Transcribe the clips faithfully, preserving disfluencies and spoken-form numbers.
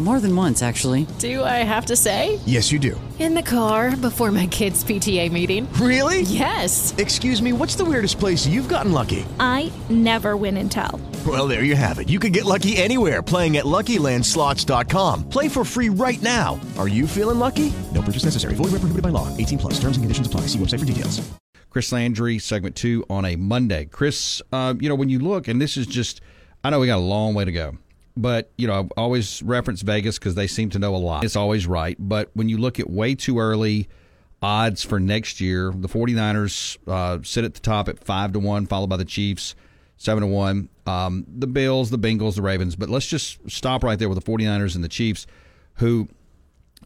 More than once, actually. Do I have to say? Yes, you do. In the car, before my kids' P T A meeting. Really? Yes. Excuse me, what's the weirdest place you've gotten lucky? I never win and tell. Well, there you have it. You can get lucky anywhere, playing at Lucky Land Slots dot com. Play for free right now. Are you feeling lucky? No purchase necessary. Void where prohibited by law. eighteen plus. Terms and conditions apply. See website for details. Chris Landry, segment two on a Monday. Chris, uh, you know, when you look, and this is just, I know we got a long way to go, but, you know, I always reference Vegas because they seem to know a lot. It's always right. But when you look at way too early odds for next year, the 49ers uh, sit at the top at five to one, followed by the Chiefs, seven to one, um, the Bills, the Bengals, the Ravens. But let's just stop right there with the 49ers and the Chiefs, who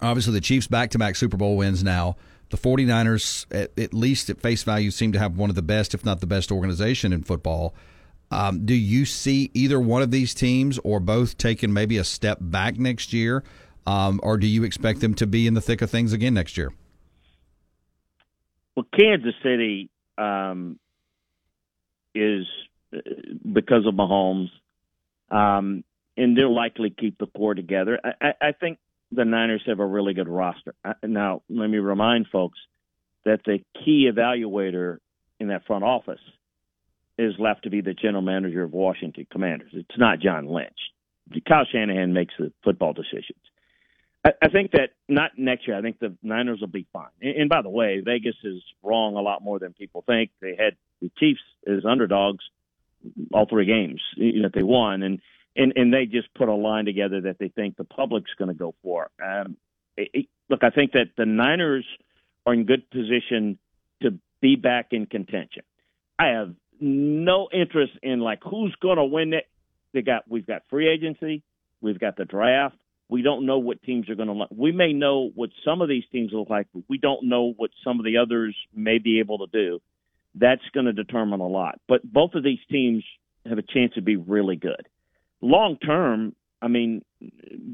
obviously the Chiefs back-to-back Super Bowl wins now. The 49ers, at, at least at face value, seem to have one of the best, if not the best, organization in football. Um, do you see either one of these teams or both taking maybe a step back next year, um, or do you expect them to be in the thick of things again next year? Well, Kansas City um, is, because of Mahomes, um, and they'll likely keep the core together. I, I, I think the Niners have a really good roster. Now, let me remind folks that the key evaluator in that front office is left to be the general manager of Washington Commanders. It's not John Lynch. Kyle Shanahan makes the football decisions. I, I think that not next year. I think the Niners will be fine. And, and by the way, Vegas is wrong a lot more than people think. They had the Chiefs as underdogs all three games that they won, and and, and they just put a line together that they think the public's going to go for. Um, it, it, look, I think that the Niners are in good position to be back in contention. I have no interest in, like, who's going to win it. They got, we've got free agency. We've got the draft. We don't know what teams are going to look. We may know what some of these teams look like, but we don't know what some of the others may be able to do. That's going to determine a lot. But both of these teams have a chance to be really good. Long term, I mean,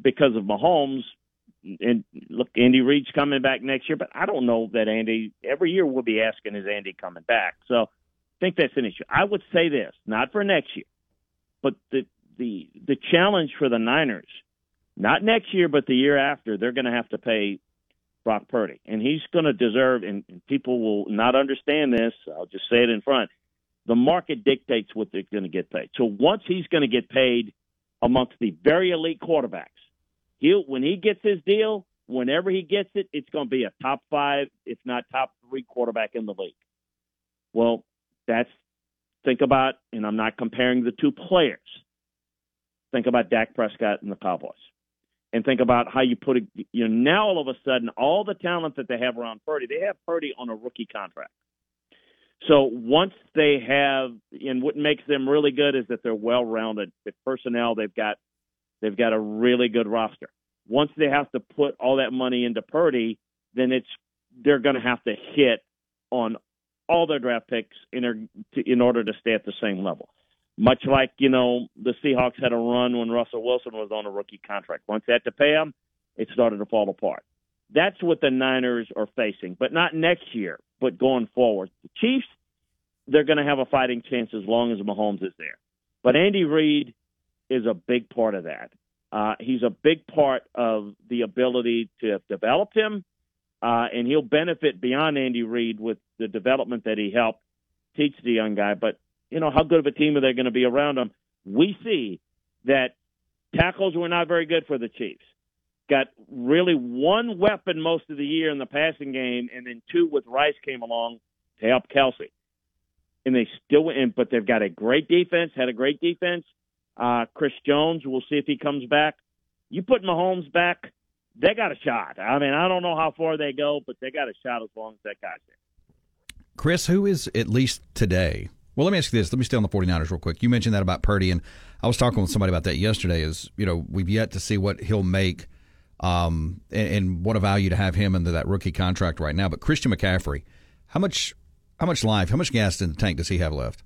because of Mahomes, and look, Andy Reid's coming back next year, but I don't know that Andy, every year we'll be asking, is Andy coming back? So, I think that's an issue. I would say this, not for next year, but the the the challenge for the Niners, not next year, but the year after, they're going to have to pay Brock Purdy. And he's going to deserve, and people will not understand this, I'll just say it in front, the market dictates what they're going to get paid. So once he's going to get paid amongst the very elite quarterbacks, he'll when he gets his deal, whenever he gets it, it's going to be a top five, if not top three quarterback in the league. Well, That's think about, and I'm not comparing the two players. Think about Dak Prescott and the Cowboys, and think about how you put it. You know, now all of a sudden, all the talent that they have around Purdy, they have Purdy on a rookie contract. So once they have, and what makes them really good is that they're well-rounded. The personnel they've got, they've got a really good roster. Once they have to put all that money into Purdy, then it's they're going to have to hit on all their draft picks in, their, to, in order to stay at the same level. Much like, you know, the Seahawks had a run when Russell Wilson was on a rookie contract. Once they had to pay him, it started to fall apart. That's what the Niners are facing, but not next year, but going forward. The Chiefs, they're going to have a fighting chance as long as Mahomes is there. But Andy Reid is a big part of that. Uh, he's a big part of the ability to have developed him, Uh, and he'll benefit beyond Andy Reid with the development that he helped teach the young guy. But, you know, how good of a team are they going to be around him? We see that tackles were not very good for the Chiefs. Got really one weapon most of the year in the passing game, and then two with Rice came along to help Kelsey. And they still went, but they've got a great defense, had a great defense. Uh, Chris Jones, we'll see if he comes back. You put Mahomes back, they got a shot. I mean, I don't know how far they go, but they got a shot as long as that guy's there. Chris, who is, at least today, well, let me ask you this. Let me stay on the 49ers real quick. You mentioned that about Purdy, and I was talking with somebody about that yesterday, is, you know, we've yet to see what he'll make um, and, and what a value to have him under that rookie contract right now. But Christian McCaffrey, how much how much life, how much gas in the tank does he have left?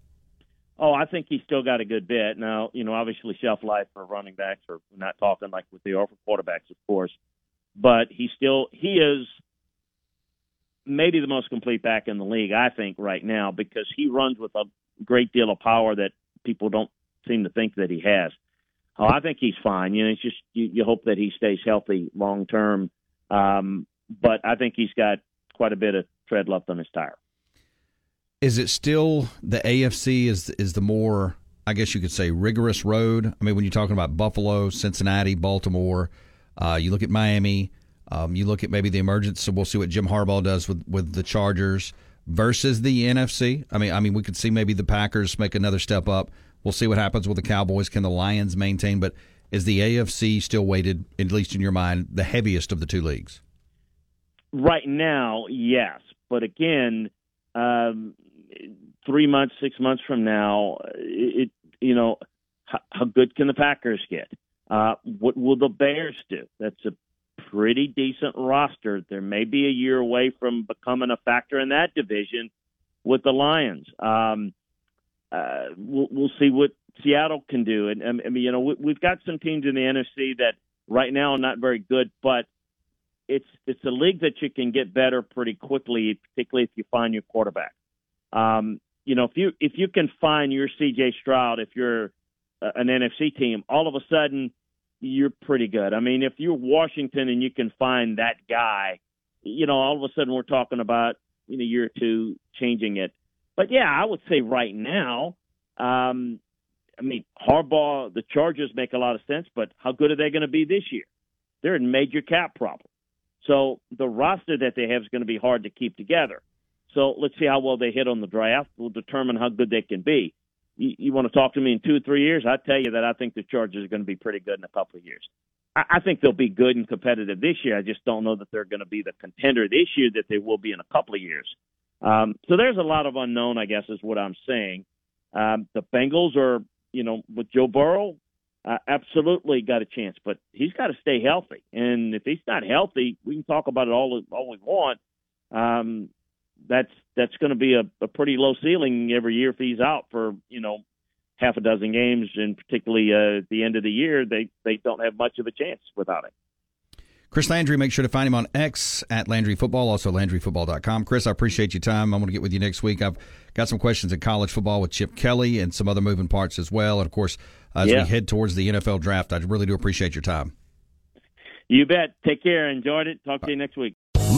Oh, I think he's still got a good bit. Now, you know, obviously shelf life for running backs, or not talking like with the offer quarterbacks, of course, but he still, he is maybe the most complete back in the league, I think, right now, because he runs with a great deal of power that people don't seem to think that he has. Oh, I think he's fine. You know, it's just, you, you hope that he stays healthy long term. Um, but I think he's got quite a bit of tread left on his tire. Is it still the A F C is is the more, I guess you could say, rigorous road? I mean, when you're talking about Buffalo, Cincinnati, Baltimore, uh, you look at Miami, um, you look at maybe the emergence, so we'll see what Jim Harbaugh does with, with the Chargers versus the N F C. I mean, I mean, we could see maybe the Packers make another step up. We'll see what happens with the Cowboys. Can the Lions maintain? But is the A F C still weighted, at least in your mind, the heaviest of the two leagues? Right now, yes. But again, um, three months, six months from now, it, you know, how, how good can the Packers get? Uh, what will the Bears do? That's a pretty decent roster. There may be a year away from becoming a factor in that division with the Lions. Um, uh, we'll, we'll see what Seattle can do. And, I mean, you know, we, we've got some teams in the N F C that right now are not very good, but it's, it's a league that you can get better pretty quickly, particularly if you find your quarterback. Um, You know, if you if you can find your C J Stroud, if you're an N F C team, all of a sudden you're pretty good. I mean, if you're Washington and you can find that guy, you know, all of a sudden we're talking about in a year or two changing it. But, yeah, I would say right now, um, I mean, Harbaugh, the Chargers make a lot of sense, but how good are they going to be this year? They're in major cap problem. So the roster that they have is going to be hard to keep together. So let's see how well they hit on the draft. We'll determine how good they can be. You, you want to talk to me in two or three years? I tell you that I think the Chargers are going to be pretty good in a couple of years. I, I think they'll be good and competitive this year. I just don't know that they're going to be the contender this year that they will be in a couple of years. Um, so there's a lot of unknown, I guess, is what I'm saying. Um, the Bengals are, you know, with Joe Burrow, uh, absolutely got a chance, but he's got to stay healthy. And if he's not healthy, we can talk about it all, all we want. Um, that's that's going to be a, a pretty low ceiling every year if he's out for, you know, half a dozen games, and particularly uh, at the end of the year, they, they don't have much of a chance without it. Chris Landry, make sure to find him on X at Landry Football, also landry football dot com. Chris, I appreciate your time. I'm going to get with you next week. I've got some questions in college football with Chip Kelly and some other moving parts as well. And, of course, as yeah. we head towards the N F L draft, I really do appreciate your time. You bet. Take care. Enjoyed it. Talk Bye. to you next week.